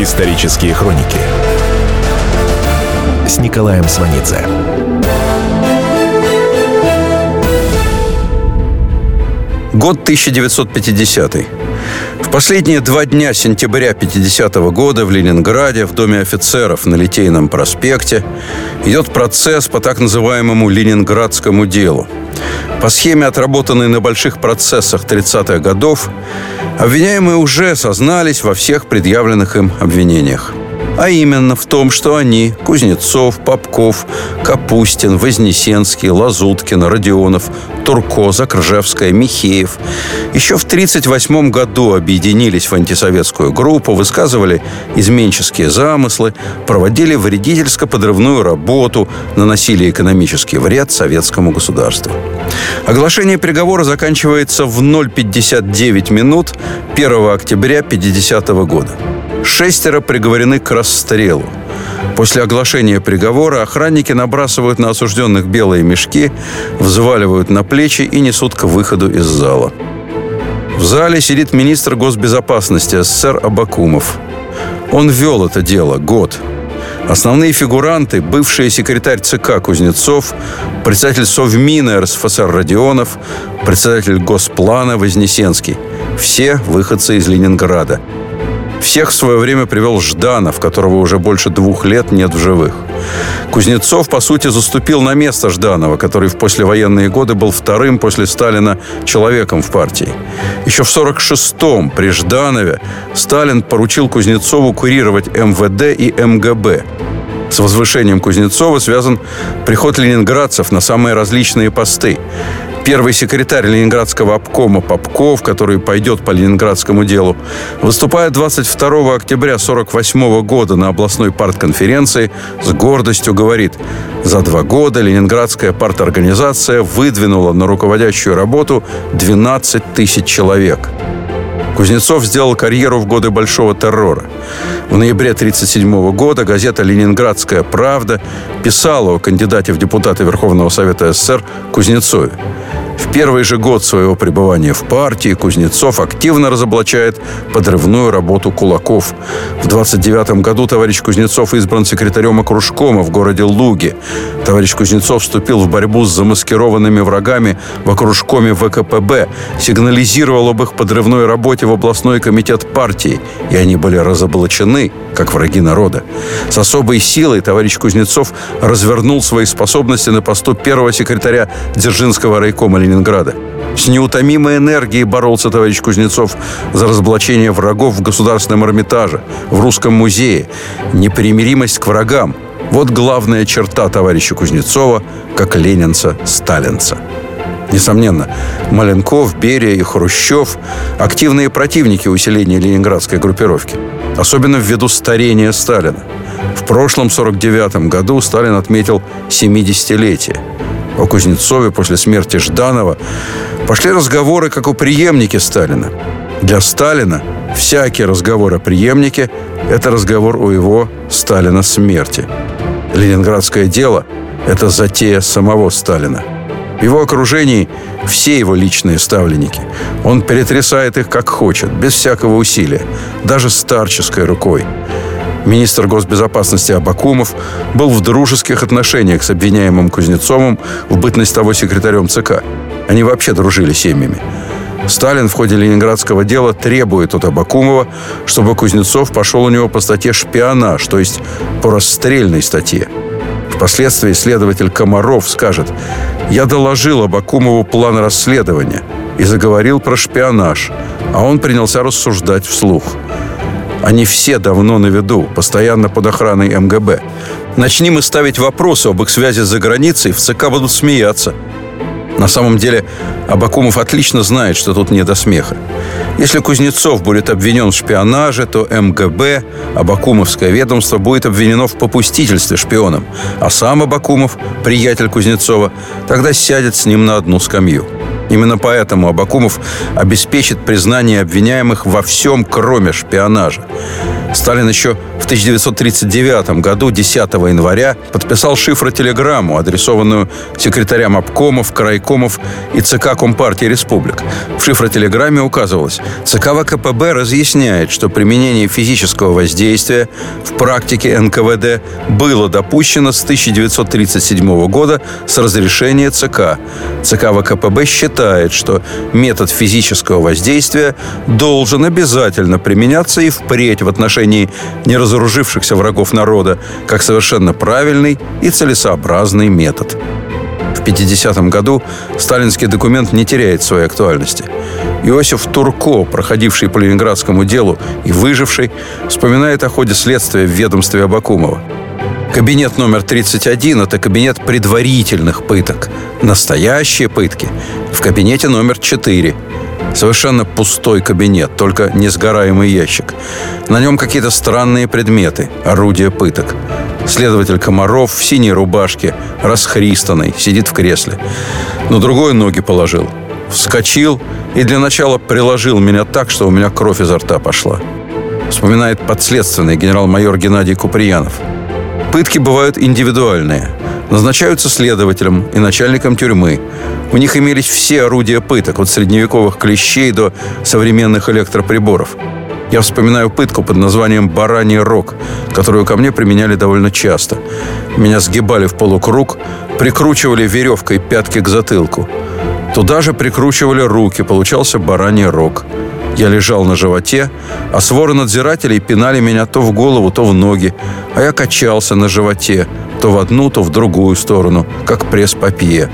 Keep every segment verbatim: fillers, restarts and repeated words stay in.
Исторические хроники с Николаем Сванидзе. Год тысяча девятьсот пятидесятый. В последние два дня сентября пятидесятого года в Ленинграде в Доме офицеров на Литейном проспекте идет процесс по так называемому «Ленинградскому делу». По схеме, отработанной на больших процессах тридцатых годов, обвиняемые уже сознались во всех предъявленных им обвинениях. А именно в том, что они, Кузнецов, Попков, Капустин, Вознесенский, Лазуткин, Родионов, Туркоза, Кржевская, Михеев еще в тридцать восьмом году объединились в антисоветскую группу, высказывали изменческие замыслы, проводили вредительско-подрывную работу, наносили экономический вред советскому государству. Оглашение приговора заканчивается в ноль пятьдесят девять минут первого октября пятидесятого года. Шестеро приговорены к расстрелу. После оглашения приговора охранники набрасывают на осужденных белые мешки, взваливают на плечи и несут к выходу из зала. В зале сидит министр госбезопасности СССР Абакумов. Он вел это дело год. Основные фигуранты – бывший секретарь ЦК Кузнецов, председатель Совмина РСФСР Родионов, председатель Госплана Вознесенский. Все выходцы из Ленинграда. Всех в свое время привел Жданов, которого уже больше двух лет нет в живых. Кузнецов, по сути, заступил на место Жданова, который в послевоенные годы был вторым после Сталина человеком в партии. Еще в сорок шестом при Жданове Сталин поручил Кузнецову курировать эм вэ дэ и эм гэ бэ. С возвышением Кузнецова связан приход ленинградцев на самые различные посты. Первый секретарь Ленинградского обкома Попков, который пойдет по Ленинградскому делу, выступая двадцать второго октября сорок восьмого года на областной партконференции, с гордостью говорит: «За два года Ленинградская парторганизация выдвинула на руководящую работу двенадцать тысяч человек». Кузнецов сделал карьеру в годы Большого террора. В ноябре тридцать седьмого года газета «Ленинградская правда» писала о кандидате в депутаты Верховного Совета СССР Кузнецове. В первый же год своего пребывания в партии Кузнецов активно разоблачает подрывную работу кулаков. В двадцать девятом году товарищ Кузнецов избран секретарем окружкома в городе Луги. Товарищ Кузнецов вступил в борьбу с замаскированными врагами в окружкоме вэ ка пэ бэ, сигнализировал об их подрывной работе в областной комитет партии, и они были разоблачены как враги народа. С особой силой товарищ Кузнецов развернул свои способности на посту первого секретаря Дзержинского райкома Ленинграда. С неутомимой энергией боролся товарищ Кузнецов за разоблачение врагов в Государственном Эрмитаже, в Русском музее. Непримиримость к врагам – вот главная черта товарища Кузнецова как ленинца-сталинца. Несомненно, Маленков, Берия и Хрущев – активные противники усиления ленинградской группировки, особенно ввиду старения Сталина. В прошлом сорок девятом году Сталин отметил семидесятилетие. О Кузнецове после смерти Жданова пошли разговоры как о преемнике Сталина. Для Сталина всякий разговор о преемнике – это разговор о его, Сталина, смерти. Ленинградское дело – это затея самого Сталина. В его окружении все его личные ставленники. Он перетрясает их как хочет, без всякого усилия, даже старческой рукой. Министр госбезопасности Абакумов был в дружеских отношениях с обвиняемым Кузнецовым в бытность того секретарем ЦК. Они вообще дружили семьями. Сталин в ходе ленинградского дела требует от Абакумова, чтобы Кузнецов пошел у него по статье «Шпионаж», то есть по расстрельной статье. Впоследствии следователь Комаров скажет: «Я доложил Абакумову план расследования и заговорил про шпионаж, а он принялся рассуждать вслух». Они все давно на виду, постоянно под охраной эм гэ бэ. Начни мы ставить вопросы об их связи за границей, в ЦК будут смеяться. На самом деле, Абакумов отлично знает, что тут не до смеха. Если Кузнецов будет обвинен в шпионаже, то эм гэ бэ, Абакумовское ведомство, будет обвинено в попустительстве шпионам. А сам Абакумов, приятель Кузнецова, тогда сядет с ним на одну скамью. Именно поэтому Абакумов обеспечит признание обвиняемых во всем, кроме шпионажа. Сталин еще В тысяча девятьсот тридцать девятом году, десятого января, подписал шифротелеграмму, адресованную секретарям обкомов, крайкомов и ЦК Компартии Республик. В шифротелеграмме указывалось: ЦК ВКПБ разъясняет, что применение физического воздействия в практике эн ка вэ дэ было допущено с тысяча девятьсот тридцать седьмого года с разрешения ЦК. ЦК ВКПБ считает, что метод физического воздействия должен обязательно применяться и впредь в отношении неразоружившихся врагов народа как совершенно правильный и целесообразный метод. В пятидесятом году сталинский документ не теряет своей актуальности. Иосиф Турко, проходивший по ленинградскому делу и выживший, вспоминает о ходе следствия в ведомстве Абакумова. Кабинет номер тридцать один – это кабинет предварительных пыток. Настоящие пытки в кабинете номер четыре. Совершенно пустой кабинет, только несгораемый ящик. На нем какие-то странные предметы, орудия пыток. Следователь Комаров в синей рубашке, расхристанный, сидит в кресле. На другое ноги положил. Вскочил и для начала приложил меня так, что у меня кровь изо рта пошла. Вспоминает подследственный генерал-майор Геннадий Куприянов. Пытки бывают индивидуальные. Назначаются следователем и начальником тюрьмы. У них имелись все орудия пыток, от средневековых клещей до современных электроприборов. Я вспоминаю пытку под названием «бараний рог», которую ко мне применяли довольно часто. Меня сгибали в полукруг, прикручивали веревкой пятки к затылку. Туда же прикручивали руки, получался «бараний рог». Я лежал на животе, а своры надзирателей пинали меня то в голову, то в ноги, а я качался на животе, то в одну, то в другую сторону, как пресс-папье.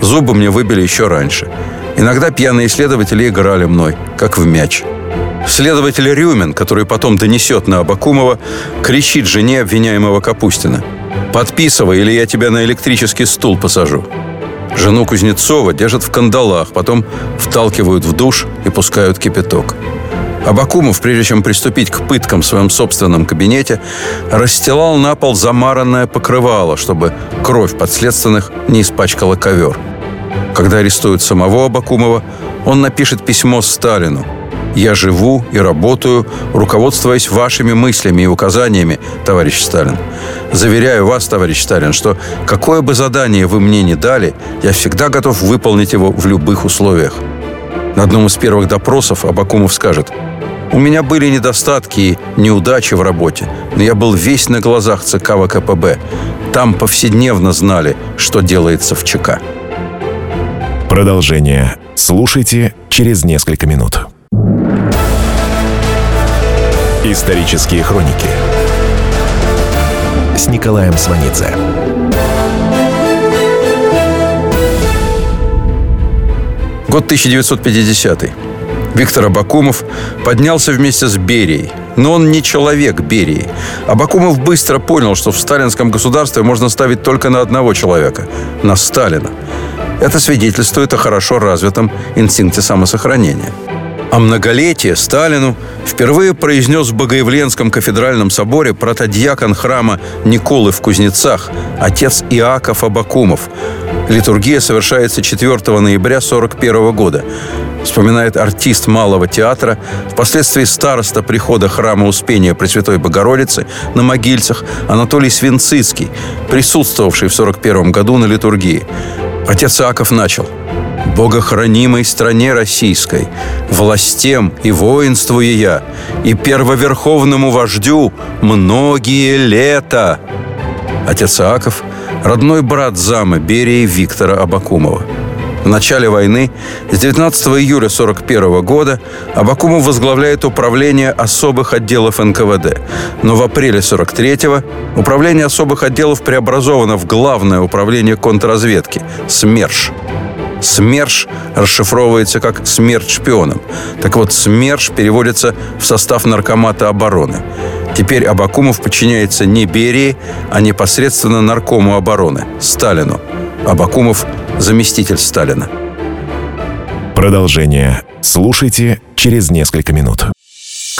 Зубы мне выбили еще раньше. Иногда пьяные следователи играли мной, как в мяч. Следователь Рюмин, который потом донесет на Абакумова, кричит жене обвиняемого Капустина: «Подписывай, или я тебя на электрический стул посажу». Жену Кузнецова держат в кандалах, потом вталкивают в душ и пускают кипяток. Абакумов, прежде чем приступить к пыткам в своем собственном кабинете, расстилал на пол замаранное покрывало, чтобы кровь подследственных не испачкала ковер. Когда арестуют самого Абакумова, он напишет письмо Сталину: «Я живу и работаю, руководствуясь вашими мыслями и указаниями, товарищ Сталин. Заверяю вас, товарищ Сталин, что какое бы задание вы мне ни дали, я всегда готов выполнить его в любых условиях». На одном из первых допросов Абакумов скажет: «У меня были недостатки и неудачи в работе, но я был весь на глазах ЦК ВКПБ. Там повседневно знали, что делается в ЧК». Продолжение слушайте через несколько минут. Исторические хроники с Николаем Сванидзе. Год тысяча девятьсот пятидесятый. Виктор Абакумов поднялся вместе с Берией. Но он не человек Берии. Абакумов быстро понял, что в сталинском государстве можно ставить только на одного человека – на Сталина. Это свидетельствует о хорошо развитом инстинкте самосохранения. А многолетие Сталину впервые произнес в Богоявленском кафедральном соборе протодьякон храма Николы в Кузнецах, отец Иаков Абакумов. Литургия совершается четвертого ноября сорок первого года. Вспоминает артист Малого театра, впоследствии староста прихода храма Успения Пресвятой Богородицы на Могильцах Анатолий Свинцицкий, присутствовавший в сорок первом году на литургии. Отец Иаков начал: «Богохранимой стране российской, властям и воинству и я, и первоверховному вождю многие лета». Отец Иаков – родной брат зама Берии Виктора Абакумова. В начале войны, с девятнадцатого июля сорок первого года, Абакумов возглавляет управление особых отделов эн ка вэ дэ. Но в апреле сорок третьего управление особых отделов преобразовано в Главное управление контрразведки – СМЕРШ. СМЕРШ расшифровывается как «смерть шпионам». Так вот, СМЕРШ переводится в состав Наркомата обороны. Теперь Абакумов подчиняется не Берии, а непосредственно Наркому обороны – Сталину. Абакумов – заместитель Сталина. Продолжение слушайте через несколько минут.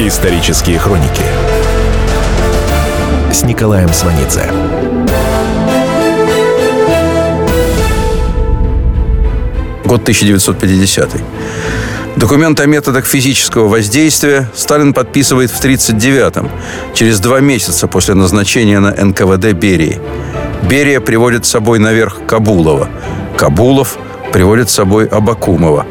Исторические хроники с Николаем Сванидзе. Год тысяча девятьсот пятидесятый. Документ о методах физического воздействия Сталин подписывает в тридцать девятом, через два месяца после назначения на эн ка вэ дэ Берии. Берия приводит с собой наверх Кобулова. Кобулов приводит с собой Абакумова.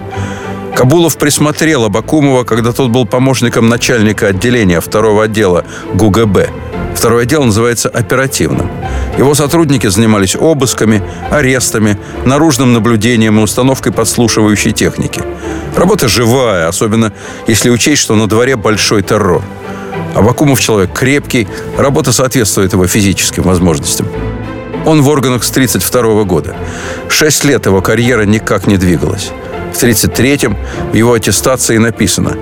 Кобулов присмотрел Абакумова, когда тот был помощником начальника отделения второго отдела ГУ гэ бэ. Второе отдел называется оперативным. Его сотрудники занимались обысками, арестами, наружным наблюдением и установкой подслушивающей техники. Работа живая, особенно если учесть, что на дворе большой террор. Абакумов человек крепкий, работа соответствует его физическим возможностям. Он в органах с тридцать второго года. Шесть лет его карьера никак не двигалась. В тридцать третьем в его аттестации написано: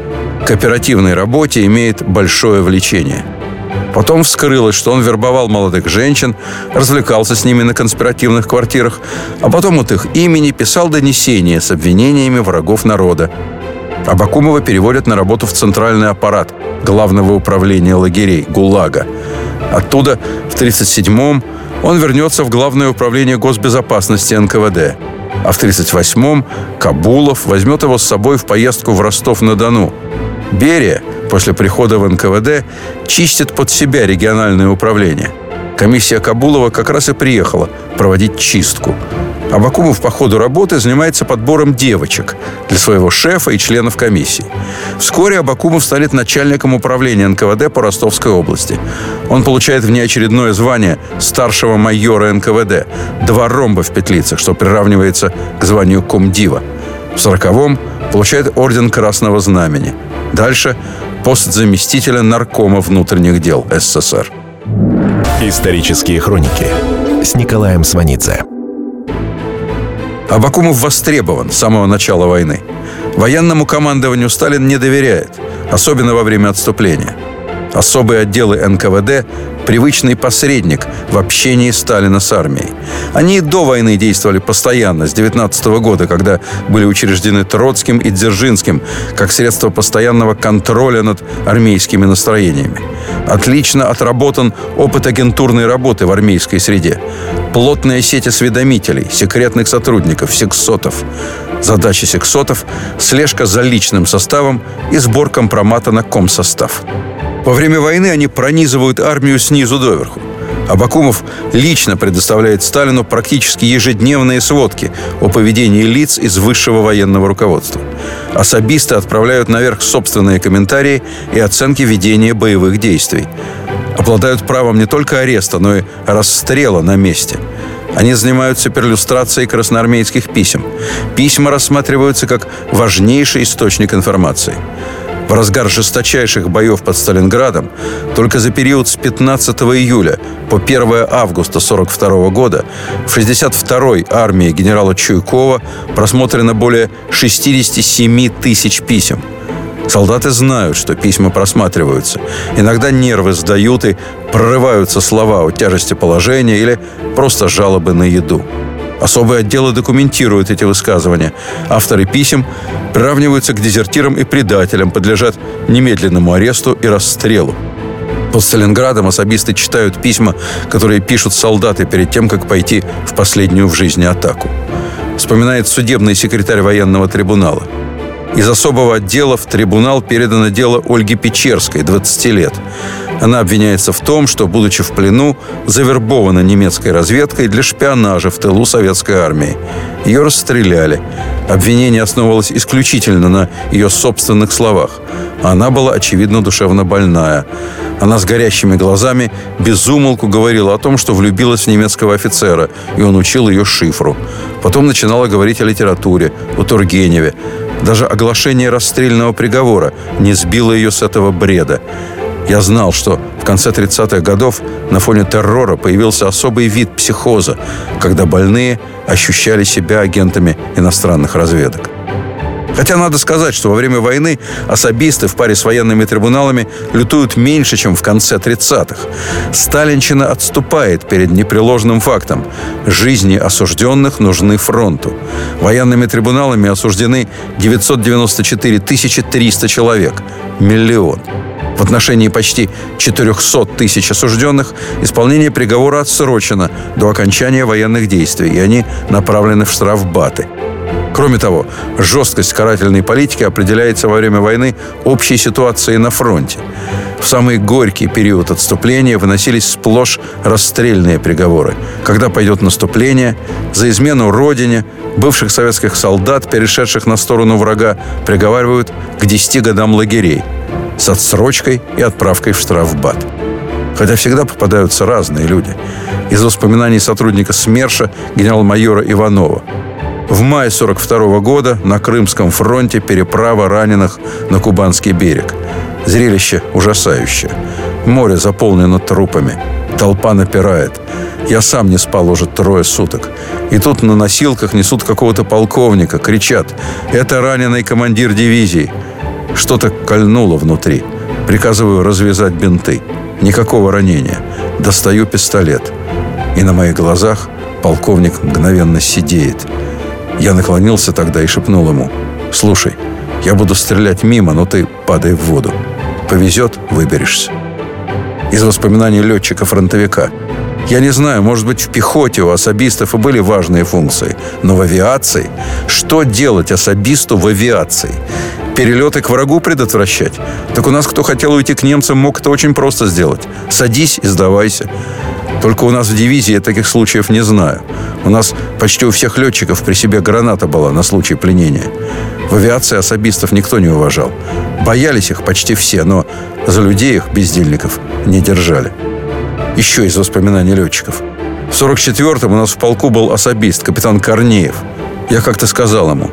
«К оперативной работе имеет большое влечение». Потом вскрылось, что он вербовал молодых женщин, развлекался с ними на конспиративных квартирах, а потом от их имени писал донесения с обвинениями врагов народа. Абакумова переводят на работу в центральный аппарат Главного управления лагерей ГУЛАГа. Оттуда в тридцать седьмом он вернется в Главное управление госбезопасности эн ка вэ дэ. А в тридцать восьмом Кобулов возьмет его с собой в поездку в Ростов-на-Дону. Берия после прихода в эн ка вэ дэ чистит под себя региональное управление. Комиссия Кобулова как раз и приехала проводить чистку. Абакумов по ходу работы занимается подбором девочек для своего шефа и членов комиссии. Вскоре Абакумов станет начальником управления эн ка вэ дэ по Ростовской области. Он получает внеочередное звание старшего майора эн ка вэ дэ. Два ромба в петлицах, что приравнивается к званию комдива. В сороковом получает орден Красного Знамени. Дальше пост заместителя наркома внутренних дел эс эс эс эр. Исторические хроники с Николаем Сванидзе. Абакумов востребован с самого начала войны. Военному командованию Сталин не доверяет, особенно во время отступления. Особые отделы эн ка вэ дэ – привычный посредник в общении Сталина с армией. Они и до войны действовали постоянно, с девятнадцатого года, когда были учреждены Троцким и Дзержинским как средство постоянного контроля над армейскими настроениями. Отлично отработан опыт агентурной работы в армейской среде. Плотная сеть осведомителей, секретных сотрудников, сексотов. Задача сексотов – слежка за личным составом и сбор компромата на комсостав. Во время войны они пронизывают армию снизу доверху. Абакумов лично предоставляет Сталину практически ежедневные сводки о поведении лиц из высшего военного руководства. Особисты отправляют наверх собственные комментарии и оценки ведения боевых действий. Обладают правом не только ареста, но и расстрела на месте. Они занимаются перлюстрацией красноармейских писем. Письма рассматриваются как важнейший источник информации. В разгар жесточайших боев под Сталинградом только за период с пятнадцатого июля по первого августа сорок второго года в шестьдесят второй армии генерала Чуйкова просмотрено более шестьдесят семь тысяч писем. Солдаты знают, что письма просматриваются. Иногда нервы сдают и прорываются слова о тяжести положения или просто жалобы на еду. Особые отделы документируют эти высказывания. Авторы писем приравниваются к дезертирам и предателям, подлежат немедленному аресту и расстрелу. Под Сталинградом особисты читают письма, которые пишут солдаты перед тем, как пойти в последнюю в жизни атаку. Вспоминает судебный секретарь военного трибунала. Из особого отдела в трибунал передано дело Ольги Печерской, двадцати лет. Она обвиняется в том, что, будучи в плену, завербована немецкой разведкой для шпионажа в тылу советской армии. Ее расстреляли. Обвинение основывалось исключительно на ее собственных словах. Она была, очевидно, душевно больная. Она с горящими глазами безумолку говорила о том, что влюбилась в немецкого офицера, и он учил ее шифру. Потом начинала говорить о литературе, о Тургеневе. Даже оглашение расстрельного приговора не сбило ее с этого бреда. Я знал, что в конце тридцатых годов на фоне террора появился особый вид психоза, когда больные ощущали себя агентами иностранных разведок. Хотя надо сказать, что во время войны особисты в паре с военными трибуналами лютуют меньше, чем в конце тридцатых. Сталинщина отступает перед непреложным фактом. Жизни осужденных нужны фронту. Военными трибуналами осуждены девятьсот девяносто четыре тысячи триста человек. Миллион. В отношении почти четыреста тысяч осужденных исполнение приговора отсрочено до окончания военных действий, и они направлены в штрафбаты. Кроме того, жесткость карательной политики определяется во время войны общей ситуацией на фронте. В самый горький период отступления выносились сплошь расстрельные приговоры. Когда пойдет наступление, за измену родине бывших советских солдат, перешедших на сторону врага, приговаривают к десяти годам лагерей с отсрочкой и отправкой в штрафбат. Хотя всегда попадаются разные люди. Из воспоминаний сотрудника СМЕРШа генерал-майора Иванова. В мае сорок второго года на Крымском фронте переправа раненых на Кубанский берег. Зрелище ужасающее. Море заполнено трупами. Толпа напирает. Я сам не спал уже трое суток. И тут на носилках несут какого-то полковника. Кричат: «Это раненый командир дивизии». Что-то кольнуло внутри. Приказываю развязать бинты. Никакого ранения. Достаю пистолет. И на моих глазах полковник мгновенно седеет. Я наклонился тогда и шепнул ему: «Слушай, я буду стрелять мимо, но ты падай в воду. Повезет – выберешься». Из воспоминаний летчика-фронтовика. Я не знаю, может быть, в пехоте у особистов и были важные функции, но в авиации? Что делать особисту в авиации? Перелеты к врагу предотвращать? Так у нас, кто хотел уйти к немцам, мог это очень просто сделать. Садись и сдавайся. Только у нас в дивизии я таких случаев не знаю. У нас почти у всех летчиков при себе граната была на случай пленения. В авиации особистов никто не уважал. Боялись их почти все, но за людей их, бездельников, не держали. Еще из воспоминаний летчиков. В сорок четвертом у нас в полку был особист, капитан Корнеев. Я как-то сказал ему: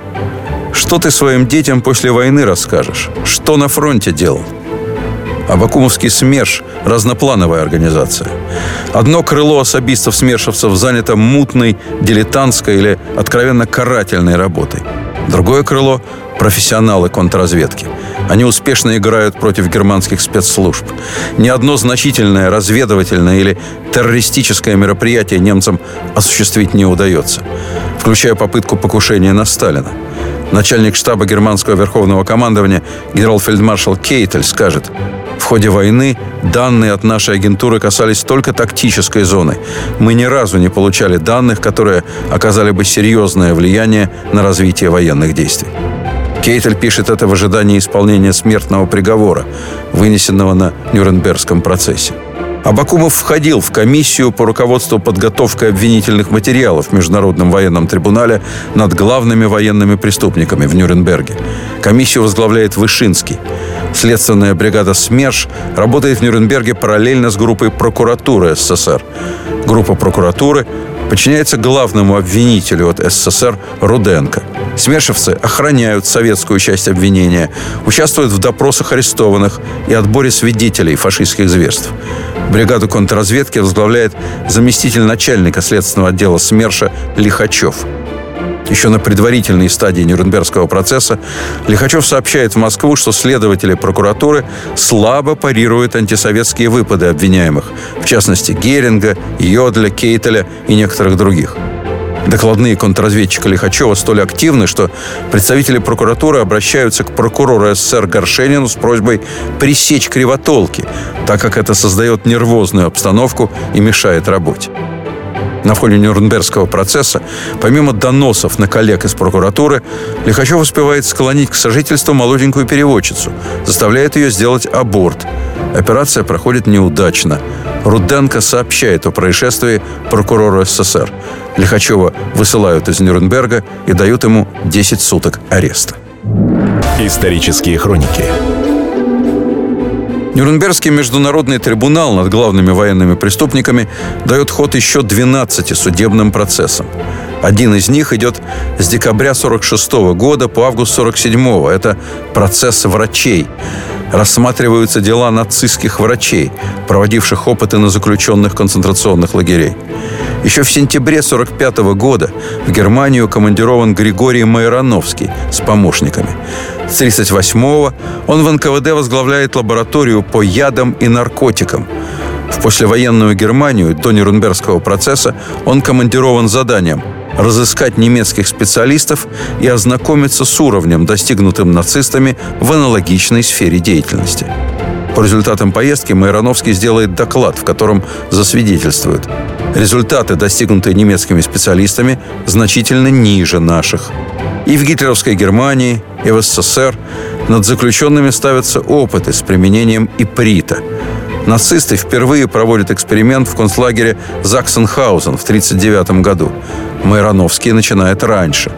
«Что ты своим детям после войны расскажешь? Что на фронте делал?» Абакумовский СМЕРШ – разноплановая организация. Одно крыло особистов-смершевцев занято мутной, дилетантской или откровенно карательной работой. Другое крыло – профессионалы контрразведки. Они успешно играют против германских спецслужб. Ни одно значительное разведывательное или террористическое мероприятие немцам осуществить не удается, включая попытку покушения на Сталина. Начальник штаба германского верховного командования генерал-фельдмаршал Кейтель скажет: «В ходе войны данные от нашей агентуры касались только тактической зоны. Мы ни разу не получали данных, которые оказали бы серьезное влияние на развитие военных действий». Кейтель пишет это в ожидании исполнения смертного приговора, вынесенного на Нюрнбергском процессе. Абакумов входил в комиссию по руководству подготовкой обвинительных материалов в Международном военном трибунале над главными военными преступниками в Нюрнберге. Комиссию возглавляет Вышинский. Следственная бригада СМЕРШ работает в Нюрнберге параллельно с группой прокуратуры СССР. Группа прокуратуры подчиняется главному обвинителю от СССР Руденко. Смершевцы охраняют советскую часть обвинения, участвуют в допросах арестованных и отборе свидетелей фашистских зверств. Бригаду контрразведки возглавляет заместитель начальника следственного отдела СМЕРШа Лихачев. Еще на предварительной стадии Нюрнбергского процесса Лихачев сообщает в Москву, что следователи прокуратуры слабо парируют антисоветские выпады обвиняемых, в частности Геринга, Йодля, Кейтеля и некоторых других. Докладные контрразведчика Лихачева столь активны, что представители прокуратуры обращаются к прокурору СССР Горшенину с просьбой пресечь кривотолки, так как это создает нервозную обстановку и мешает работе. На фоне Нюрнбергского процесса, помимо доносов на коллег из прокуратуры, Лихачев успевает склонить к сожительству молоденькую переводчицу, заставляет ее сделать аборт. Операция проходит неудачно. Руденко сообщает о происшествии прокурору СССР. Лихачева высылают из Нюрнберга и дают ему десять суток ареста. Исторические хроники. Нюрнбергский международный трибунал над главными военными преступниками дает ход еще двенадцати судебным процессам. Один из них идет с декабря сорок шестого года по август сорок седьмого. Это процесс врачей. рассматриваются дела нацистских врачей, проводивших опыты на заключенных концентрационных лагерей. Еще в сентябре сорок пятого года в Германию командирован Григорий Майрановский с помощниками. С тридцать восьмого он в эн ка вэ дэ возглавляет лабораторию по ядам и наркотикам. В послевоенную Германию до Нюрнбергского процесса он командирован заданием разыскать немецких специалистов и ознакомиться с уровнем, достигнутым нацистами в аналогичной сфере деятельности. По результатам поездки Майрановский сделает доклад, в котором засвидетельствует: результаты, достигнутые немецкими специалистами, значительно ниже наших. И в гитлеровской Германии, и в эс эс эс эр над заключенными ставятся опыты с применением иприта. Нацисты впервые проводят эксперимент в концлагере Заксенхаузен в тридцать девятом году. Майрановский начинает раньше.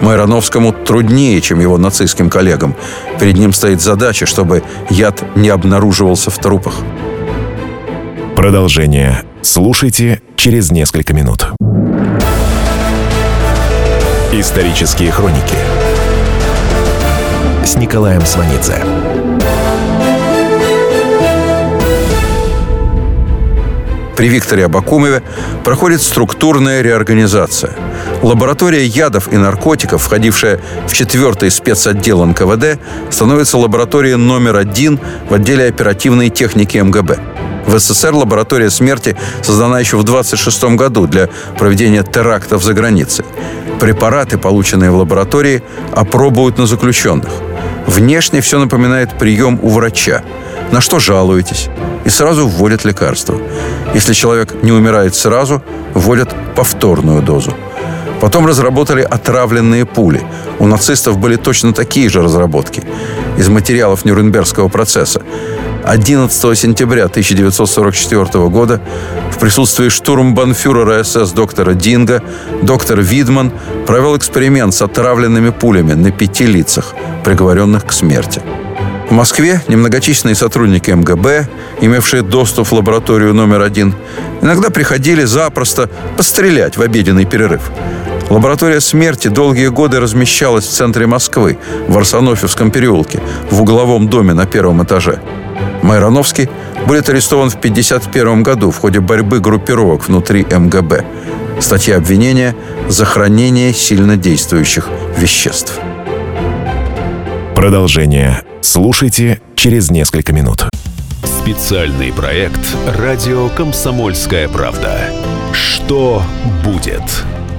Майрановскому труднее, чем его нацистским коллегам. Перед ним стоит задача, чтобы яд не обнаруживался в трупах. Продолжение слушайте через несколько минут. Исторические хроники с Николаем Сванидзе. При Викторе Абакумове проходит структурная реорганизация. Лаборатория ядов и наркотиков, входившая в четвертый спецотдел эн ка вэ дэ, становится лабораторией номер один в отделе оперативной техники эм гэ бэ. В эс эс эс эр лаборатория смерти создана еще в двадцать шестом году для проведения терактов за границей. Препараты, полученные в лаборатории, опробуют на заключенных. Внешне все напоминает прием у врача. На что жалуетесь? И сразу вводят лекарство. Если человек не умирает сразу, вводят повторную дозу. Потом разработали отравленные пули. У нацистов были точно такие же разработки из материалов Нюрнбергского процесса. одиннадцатого сентября тысяча девятьсот сорок четвертого года в присутствии штурмбанфюрера эс эс доктора Динга доктор Видман провел эксперимент с отравленными пулями на пяти лицах, приговоренных к смерти. В Москве немногочисленные сотрудники эм гэ бэ, имевшие доступ в лабораторию номер один, иногда приходили запросто пострелять в обеденный перерыв. Лаборатория смерти долгие годы размещалась в центре Москвы, в Арсенофьевском переулке, в угловом доме на первом этаже. Майрановский будет арестован в пятьдесят первом году в ходе борьбы группировок внутри эм гэ бэ. Статья обвинения – за хранение сильнодействующих веществ. Продолжение слушайте через несколько минут. Специальный проект «Радио «Комсомольская правда». Что будет?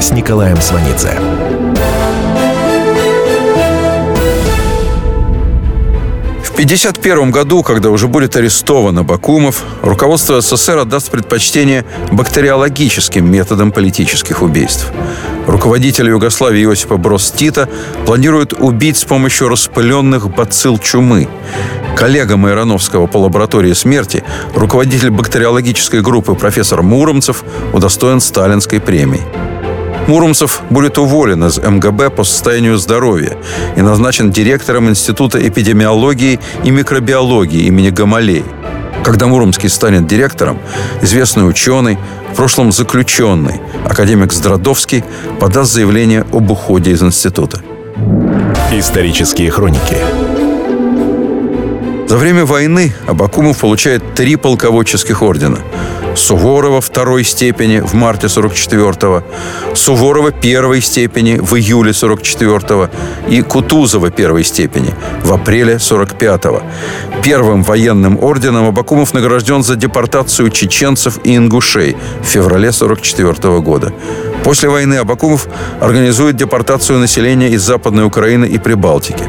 с Николаем Сванидзе. В пятьдесят первом году, когда уже будет арестован Абакумов, руководство эс эс эс эр отдаст предпочтение бактериологическим методам политических убийств. Руководитель Югославии Иосипа Броз Тита планирует убить с помощью распыленных бацилл чумы. Коллега Майрановского по лаборатории смерти, руководитель бактериологической группы профессор Муромцев, удостоен сталинской премии. Муромцев будет уволен из эм гэ бэ по состоянию здоровья и назначен директором Института эпидемиологии и микробиологии имени Гамалеи. Когда Муромский станет директором, известный ученый, в прошлом заключенный, академик Здродовский подаст заявление об уходе из института. Исторические хроники. За время войны Абакумов получает три полководческих ордена. Суворова второй степени в марте сорок четвертого, Суворова первой степени в июле сорок четвертого и Кутузова первой степени в апреле сорок пятого. Первым военным орденом Абакумов награжден за депортацию чеченцев и ингушей в феврале сорок четвертого года. После войны Абакумов организует депортацию населения из Западной Украины и Прибалтики.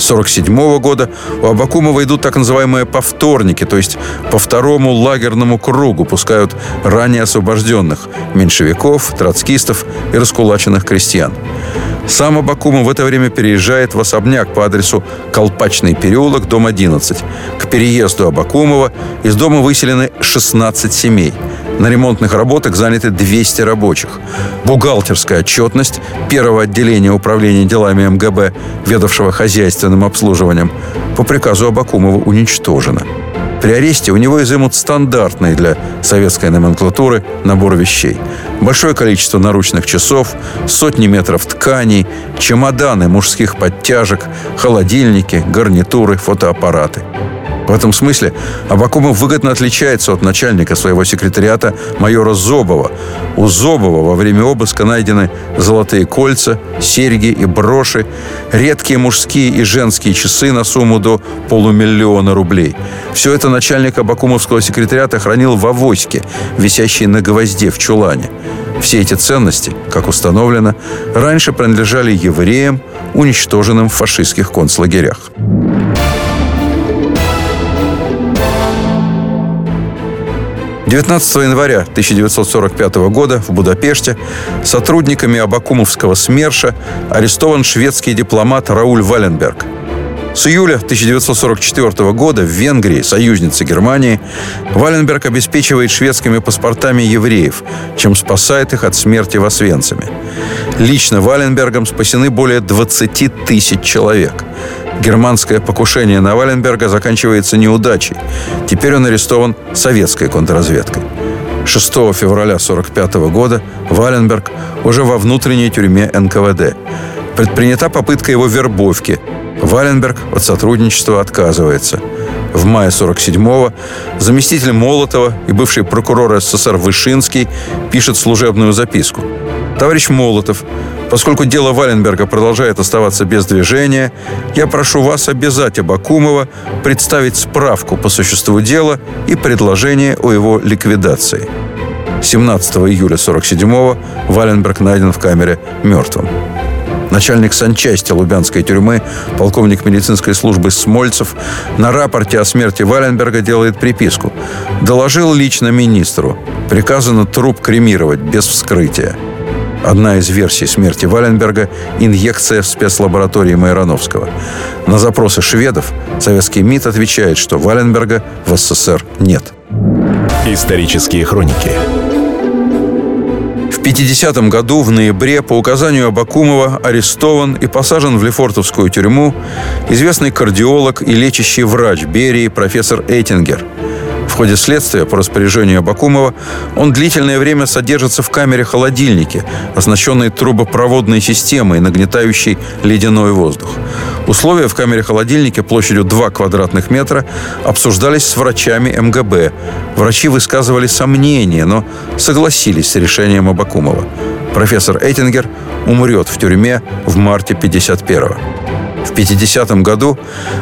сорок седьмого года у Абакумова идут так называемые повторники, то есть по второму лагерному кругу пускают ранее освобожденных меньшевиков, троцкистов и раскулаченных крестьян. Сам Абакумов в это время переезжает в особняк по адресу Колпачный переулок, дом одиннадцать. К переезду Абакумова из дома выселены шестнадцать семей. На ремонтных работах заняты двести рабочих. Бухгалтерская отчетность первого отделения управления делами МГБ, ведавшего хозяйственным обслуживанием, по приказу Абакумова уничтожена. При аресте у него изымут стандартный для советской номенклатуры набор вещей. Большое количество наручных часов, сотни метров тканей, чемоданы мужских подтяжек, холодильники, гарнитуры, фотоаппараты. В этом смысле Абакумов выгодно отличается от начальника своего секретариата майора Зобова. У Зобова во время обыска найдены золотые кольца, серьги и броши, редкие мужские и женские часы на сумму до полумиллиона рублей. Все это начальник абакумовского секретариата хранил в авоське, висящей на гвозде в чулане. Все эти ценности, как установлено, раньше принадлежали евреям, уничтоженным в фашистских концлагерях. девятнадцатого января тысяча девятьсот сорок пятого года в Будапеште сотрудниками Абакумовского СМЕРШа арестован шведский дипломат Рауль Валленберг. С июля тысяча девятьсот сорок четвертого года в Венгрии, союзнице Германии, Валленберг обеспечивает шведскими паспортами евреев, чем спасает их от смерти в Освенциме. Лично Валленбергом спасены более двадцать тысяч человек. Германское покушение на Валленберга заканчивается неудачей. Теперь он арестован советской контрразведкой. шестого февраля тысяча девятьсот сорок пятого года Валленберг уже во внутренней тюрьме эн ка вэ дэ. Предпринята попытка его вербовки. Валленберг от сотрудничества отказывается. В мае сорок седьмого заместитель Молотова и бывший прокурор эс эс эс эр Вышинский пишет служебную записку. «Товарищ Молотов, поскольку дело Валленберга продолжает оставаться без движения, я прошу вас обязать Абакумова представить справку по существу дела и предложение о его ликвидации». семнадцатого июля сорок седьмого Валленберг найден в камере мертвым. Начальник санчасти Лубянской тюрьмы, полковник медицинской службы Смольцев, на рапорте о смерти Валленберга делает приписку. Доложил лично министру. Приказано труп кремировать без вскрытия. Одна из версий смерти Валленберга – инъекция в спецлаборатории Майрановского. На запросы шведов советский МИД отвечает, что Валленберга в эс эс эс эр нет. Исторические хроники. В пятидесятом году в ноябре по указанию Абакумова арестован и посажен в Лефортовскую тюрьму известный кардиолог и лечащий врач Берии профессор Эйтингер. В ходе следствия по распоряжению Абакумова он длительное время содержится в камере-холодильнике, оснащенной трубопроводной системой, нагнетающей ледяной воздух. Условия в камере-холодильнике площадью два квадратных метра обсуждались с врачами МГБ. Врачи высказывали сомнения, но согласились с решением Абакумова. Профессор Эйтингер умрет в тюрьме в марте пятьдесят первого. В пятидесятом году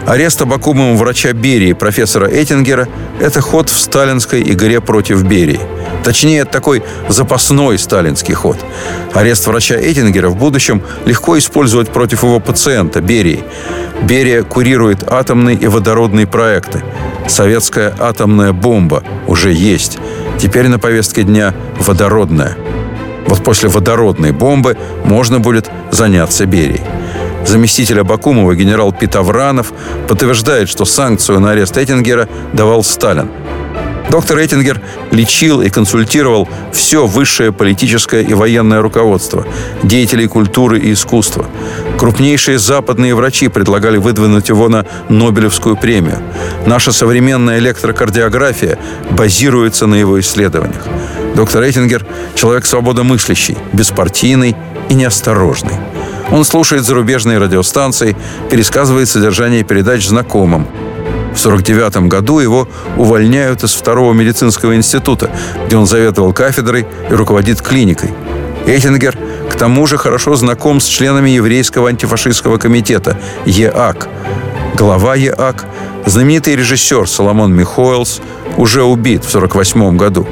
арест Абакумовым врача Берии профессора Эйтингера – это ход в сталинской игре против Берии. Точнее, такой запасной сталинский ход. Арест врача Эйтингера в будущем легко использовать против его пациента Берии. Берия курирует атомные и водородные проекты. Советская атомная бомба уже есть. Теперь на повестке дня водородная. Вот после водородной бомбы можно будет заняться Берией. Заместитель Абакумова генерал Питовранов подтверждает, что санкцию на арест Эйтингера давал Сталин. Доктор Эйтингер лечил и консультировал все высшее политическое и военное руководство, деятелей культуры и искусства. Крупнейшие западные врачи предлагали выдвинуть его на Нобелевскую премию. Наша современная электрокардиография базируется на его исследованиях. Доктор Эйтингер – человек свободомыслящий, беспартийный и неосторожный. Он слушает зарубежные радиостанции, пересказывает содержание передач знакомым. В сорок девятом году его увольняют из второго медицинского института, где он заведовал кафедрой и руководит клиникой. Эйтингер, к тому же, хорошо знаком с членами еврейского антифашистского комитета ЕАК. Глава ЕАК, знаменитый режиссер Соломон Михоэлс, уже убит в сорок восьмом году.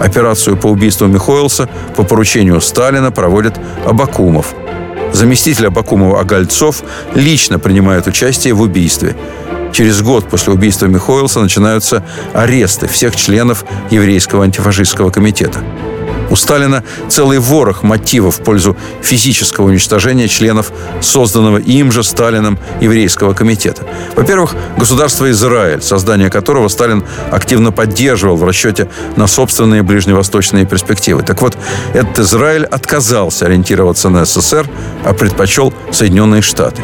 Операцию по убийству Михоэлса по поручению Сталина проводит Абакумов. заместитель Абакумова Огольцов лично принимает участие в убийстве. Через год после убийства Михоэлса начинаются аресты всех членов еврейского антифашистского комитета. У Сталина целый ворох мотивов в пользу физического уничтожения членов созданного им же Сталином еврейского комитета. Во-первых, государство Израиль, создание которого Сталин активно поддерживал в расчете на собственные ближневосточные перспективы. Так вот, этот Израиль отказался ориентироваться на СССР, а предпочел Соединенные Штаты.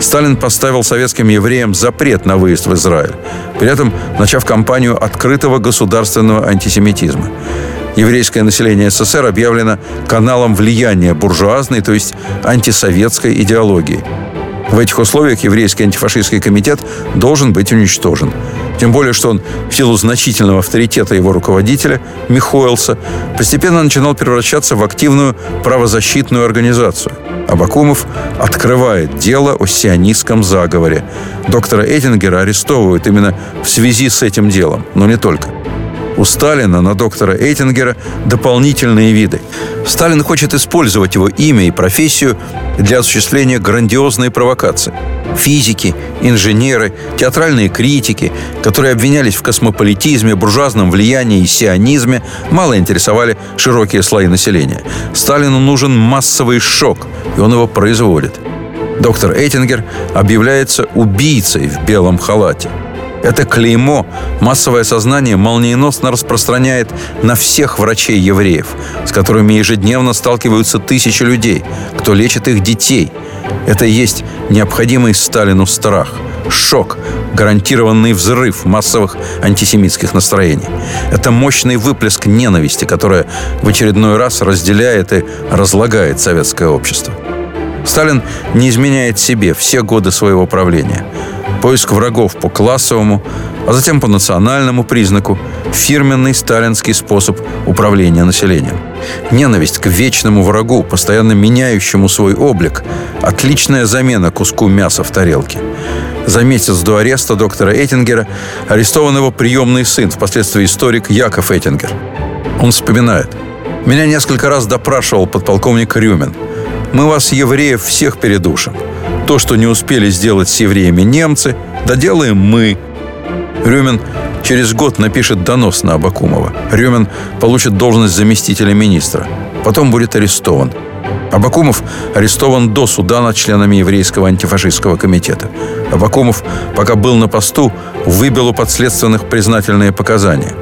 Сталин поставил советским евреям запрет на выезд в Израиль, при этом начав кампанию открытого государственного антисемитизма. Еврейское население СССР объявлено каналом влияния буржуазной, то есть антисоветской идеологии. В этих условиях еврейский антифашистский комитет должен быть уничтожен. Тем более, что он, в силу значительного авторитета его руководителя, Михоэлса, постепенно начинал превращаться в активную правозащитную организацию. Абакумов открывает дело о сионистском заговоре. Доктора Эттингера арестовывают именно в связи с этим делом, но не только. У Сталина на доктора Эттингера дополнительные виды. Сталин хочет использовать его имя и профессию для осуществления грандиозной провокации. Физики, инженеры, театральные критики, которые обвинялись в космополитизме, буржуазном влиянии и сионизме, мало интересовали широкие слои населения. Сталину нужен массовый шок, и он его производит. Доктор Эттингер объявляется убийцей в белом халате. Это клеймо массовое сознание молниеносно распространяет на всех врачей-евреев, с которыми ежедневно сталкиваются тысячи людей, кто лечит их детей. Это и есть необходимый Сталину страх, шок, гарантированный взрыв массовых антисемитских настроений. Это мощный выплеск ненависти, которая в очередной раз разделяет и разлагает советское общество. Сталин не изменяет себе все годы своего правления. Поиск врагов по классовому, а затем по национальному признаку – фирменный сталинский способ управления населением. Ненависть к вечному врагу, постоянно меняющему свой облик – отличная замена куску мяса в тарелке. За месяц до ареста доктора Эттингера арестован его приемный сын, впоследствии историк Яков Эттингер. Он вспоминает. «Меня несколько раз допрашивал подполковник Рюмин. Мы вас, евреев, всех передушим. То, что не успели сделать с евреями немцы, доделаем мы». Рюмин через год напишет донос на Абакумова. Рюмин получит должность заместителя министра. Потом будет арестован. Абакумов арестован до суда над членами еврейского антифашистского комитета. Абакумов, пока был на посту, выбил у подследственных признательные показания.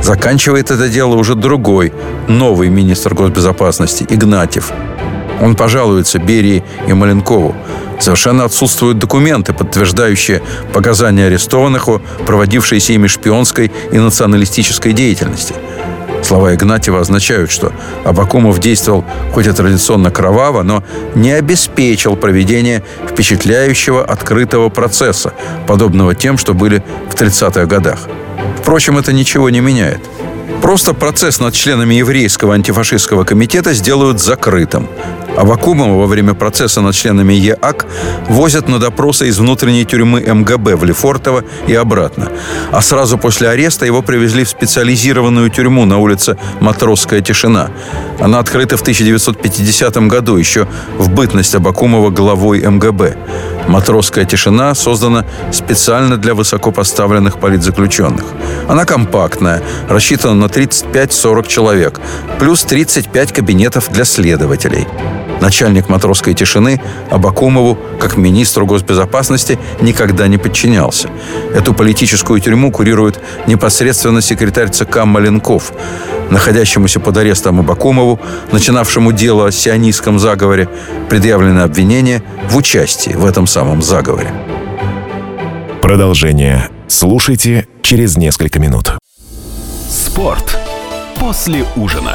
Заканчивает это дело уже другой, новый министр госбезопасности Игнатьев. Он пожалуется Берии и Маленкову. Совершенно отсутствуют документы, подтверждающие показания арестованных о проводившейся ими шпионской и националистической деятельности. Слова Игнатьева означают, что Абакумов действовал, хоть и традиционно кроваво, но не обеспечил проведение впечатляющего открытого процесса, подобного тем, что были в тридцатых годах. Впрочем, это ничего не меняет. Просто процесс над членами еврейского антифашистского комитета сделают закрытым. Абакумова во время процесса над членами ЕАК возят на допросы из внутренней тюрьмы МГБ в Лефортово и обратно. А сразу после ареста его привезли в специализированную тюрьму на улице Матросская Тишина. Она открыта в тысяча девятьсот пятидесятом году, еще в бытность Абакумова главой МГБ. Матросская тишина создана специально для высокопоставленных политзаключенных. Она компактная, рассчитана на тридцать пять сорок человек, плюс тридцать пять кабинетов для следователей. Начальник матросской тишины Абакумову, как министру госбезопасности, никогда не подчинялся. Эту политическую тюрьму курирует непосредственно секретарь ЦК Маленков. Находящемуся под арестом Абакумову, начинавшему дело о сионистском заговоре, предъявлено обвинение в участии в этом самом заговоре. Продолжение слушайте через несколько минут. Спорт после ужина.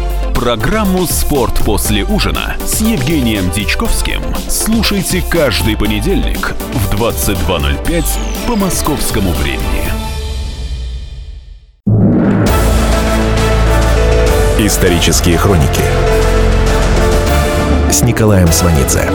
Программу «Спорт после ужина» с Евгением Дичковским слушайте каждый понедельник в двадцать два ноль пять по московскому времени. Исторические хроники с Николаем Сванидзе.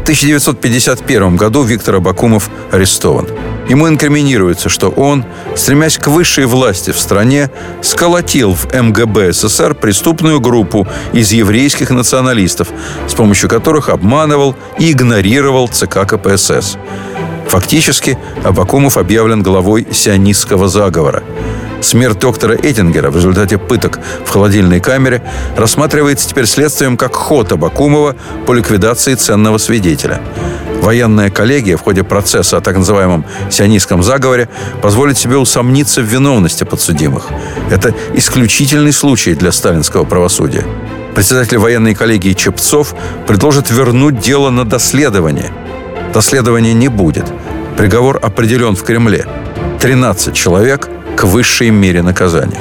В тысяча девятьсот пятьдесят первом году Виктор Абакумов арестован. Ему инкриминируется, что он, стремясь к высшей власти в стране, сколотил в эм гэ бэ эс эс эс эр преступную группу из еврейских националистов, с помощью которых обманывал и игнорировал цэ ка ка пэ эс эс. Фактически, Абакумов объявлен главой сионистского заговора. Смерть доктора Эттингера в результате пыток в холодильной камере рассматривается теперь следствием как ход Абакумова по ликвидации ценного свидетеля. Военная коллегия в ходе процесса о так называемом сионистском заговоре позволит себе усомниться в виновности подсудимых. Это исключительный случай для сталинского правосудия. Председатель военной коллегии Чепцов предложит вернуть дело на доследование. Доследования не будет. Приговор определен в Кремле. тринадцать человек к высшей мере наказания.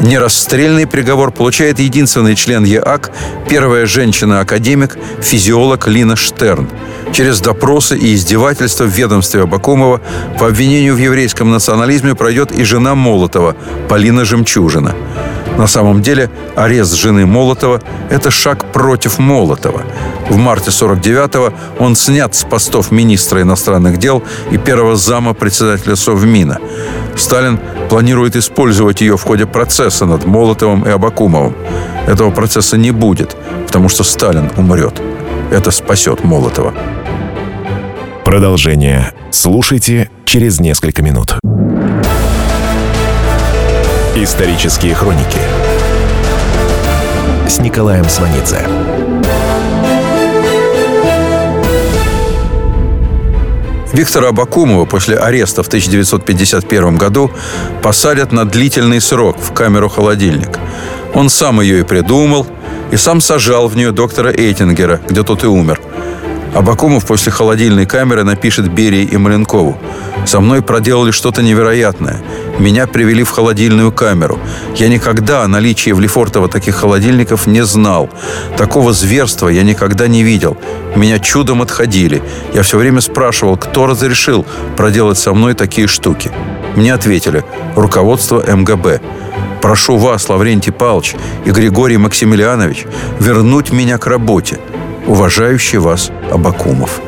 Нерасстрельный приговор получает единственный член ЕАК, первая женщина-академик, физиолог Лина Штерн. Через допросы и издевательства в ведомстве Абакумова по обвинению в еврейском национализме пройдет и жена Молотова, Полина Жемчужина. На самом деле, арест жены Молотова – это шаг против Молотова. В марте сорок девятого он снят с постов министра иностранных дел и первого зама председателя Совмина. Сталин планирует использовать ее в ходе процесса над Молотовым и Абакумовым. Этого процесса не будет, потому что Сталин умрет. Это спасет Молотова. Продолжение слушайте через несколько минут. Исторические хроники с Николаем Сванидзе. Виктора Абакумова после ареста в тысяча девятьсот пятьдесят первом году посадят на длительный срок в камеру-холодильник. Он сам ее и придумал, и сам сажал в нее доктора Эттингера, где тот и умер. Абакумов после холодильной камеры напишет Берии и Маленкову: «Со мной проделали что-то невероятное. Меня привели в холодильную камеру. Я никогда о наличии в Лефортово таких холодильников не знал. Такого зверства я никогда не видел. Меня чудом отходили. Я все время спрашивал, кто разрешил проделать со мной такие штуки. Мне ответили: руководство эм гэ бэ. Прошу вас, Лаврентий Павлович и Григорий Максимилианович, вернуть меня к работе. Уважающий вас Абакумов».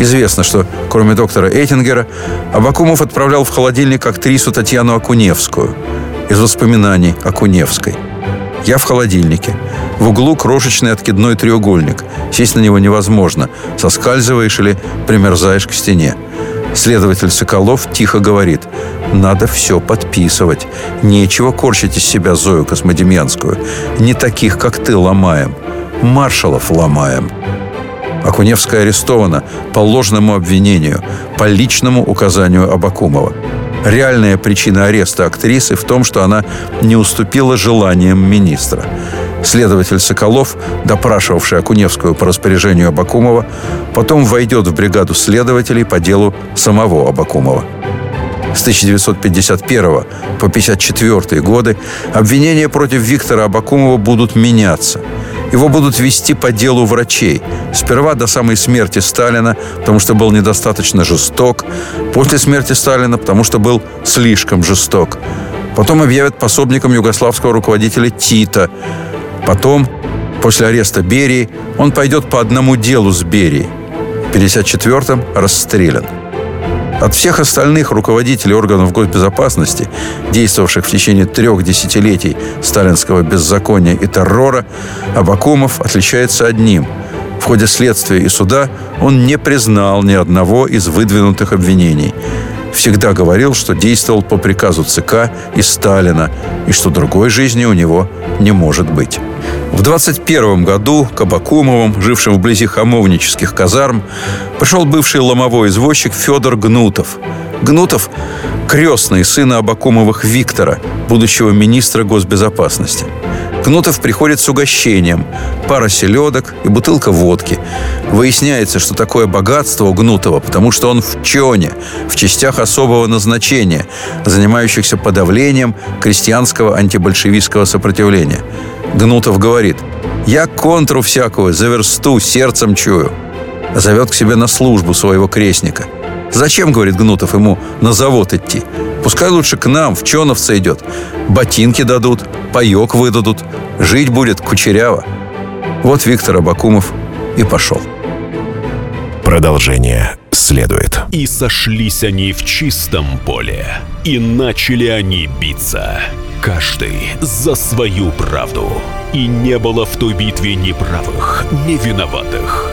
Известно, что кроме доктора Эттингера Абакумов отправлял в холодильник актрису Татьяну Акуневскую. Из воспоминаний Акуневской: «Я в холодильнике. В углу крошечный откидной треугольник. Сесть на него невозможно. Соскальзываешь или примерзаешь к стене. Следователь Соколов тихо говорит: надо все подписывать. Нечего корчить из себя Зою Космодемьянскую. Не таких, как ты, ломаем. Маршалов ломаем». Акуневская арестована по ложному обвинению, по личному указанию Абакумова. Реальная причина ареста актрисы в том, что она не уступила желаниям министра. Следователь Соколов, допрашивавший Акуневскую по распоряжению Абакумова, потом войдет в бригаду следователей по делу самого Абакумова. С тысяча девятьсот пятьдесят первого по пятьдесят четвертый годы обвинения против Виктора Абакумова будут меняться. Его будут вести по делу врачей. Сперва до самой смерти Сталина, потому что был недостаточно жесток. После смерти Сталина, потому что был слишком жесток. Потом объявят пособником югославского руководителя Тита. Потом, после ареста Берии, он пойдет по одному делу с Берией. В пятьдесят четвертом расстрелян. От всех остальных руководителей органов госбезопасности, действовавших в течение трех десятилетий сталинского беззакония и террора, Абакумов отличается одним. В ходе следствия и суда он не признал ни одного из выдвинутых обвинений. Всегда говорил, что действовал по приказу цэ ка и Сталина, и что другой жизни у него не может быть. В двадцать первом году к Абакумовым, жившим вблизи хамовнических казарм, пришел бывший ломовой извозчик Федор Гнутов. Гнутов – крестный сына Абакумовых Виктора, будущего министра госбезопасности. Гнутов приходит с угощением – пара селедок и бутылка водки. Выясняется, что такое богатство у Гнутова, потому что он в ЧОНе, в частях особого назначения, занимающихся подавлением крестьянского антибольшевистского сопротивления. Гнутов говорит: «Я контру всякую заверсту, сердцем чую». Зовет к себе на службу своего крестника. Зачем, говорит Гнутов, ему на завод идти? Пускай лучше к нам, в Чоновце идет. Ботинки дадут, паек выдадут. Жить будет кучеряво. Вот Виктор Абакумов и пошел. Продолжение следует. И сошлись они в чистом поле. И начали они биться. Каждый за свою правду. И не было в той битве ни правых, ни виноватых.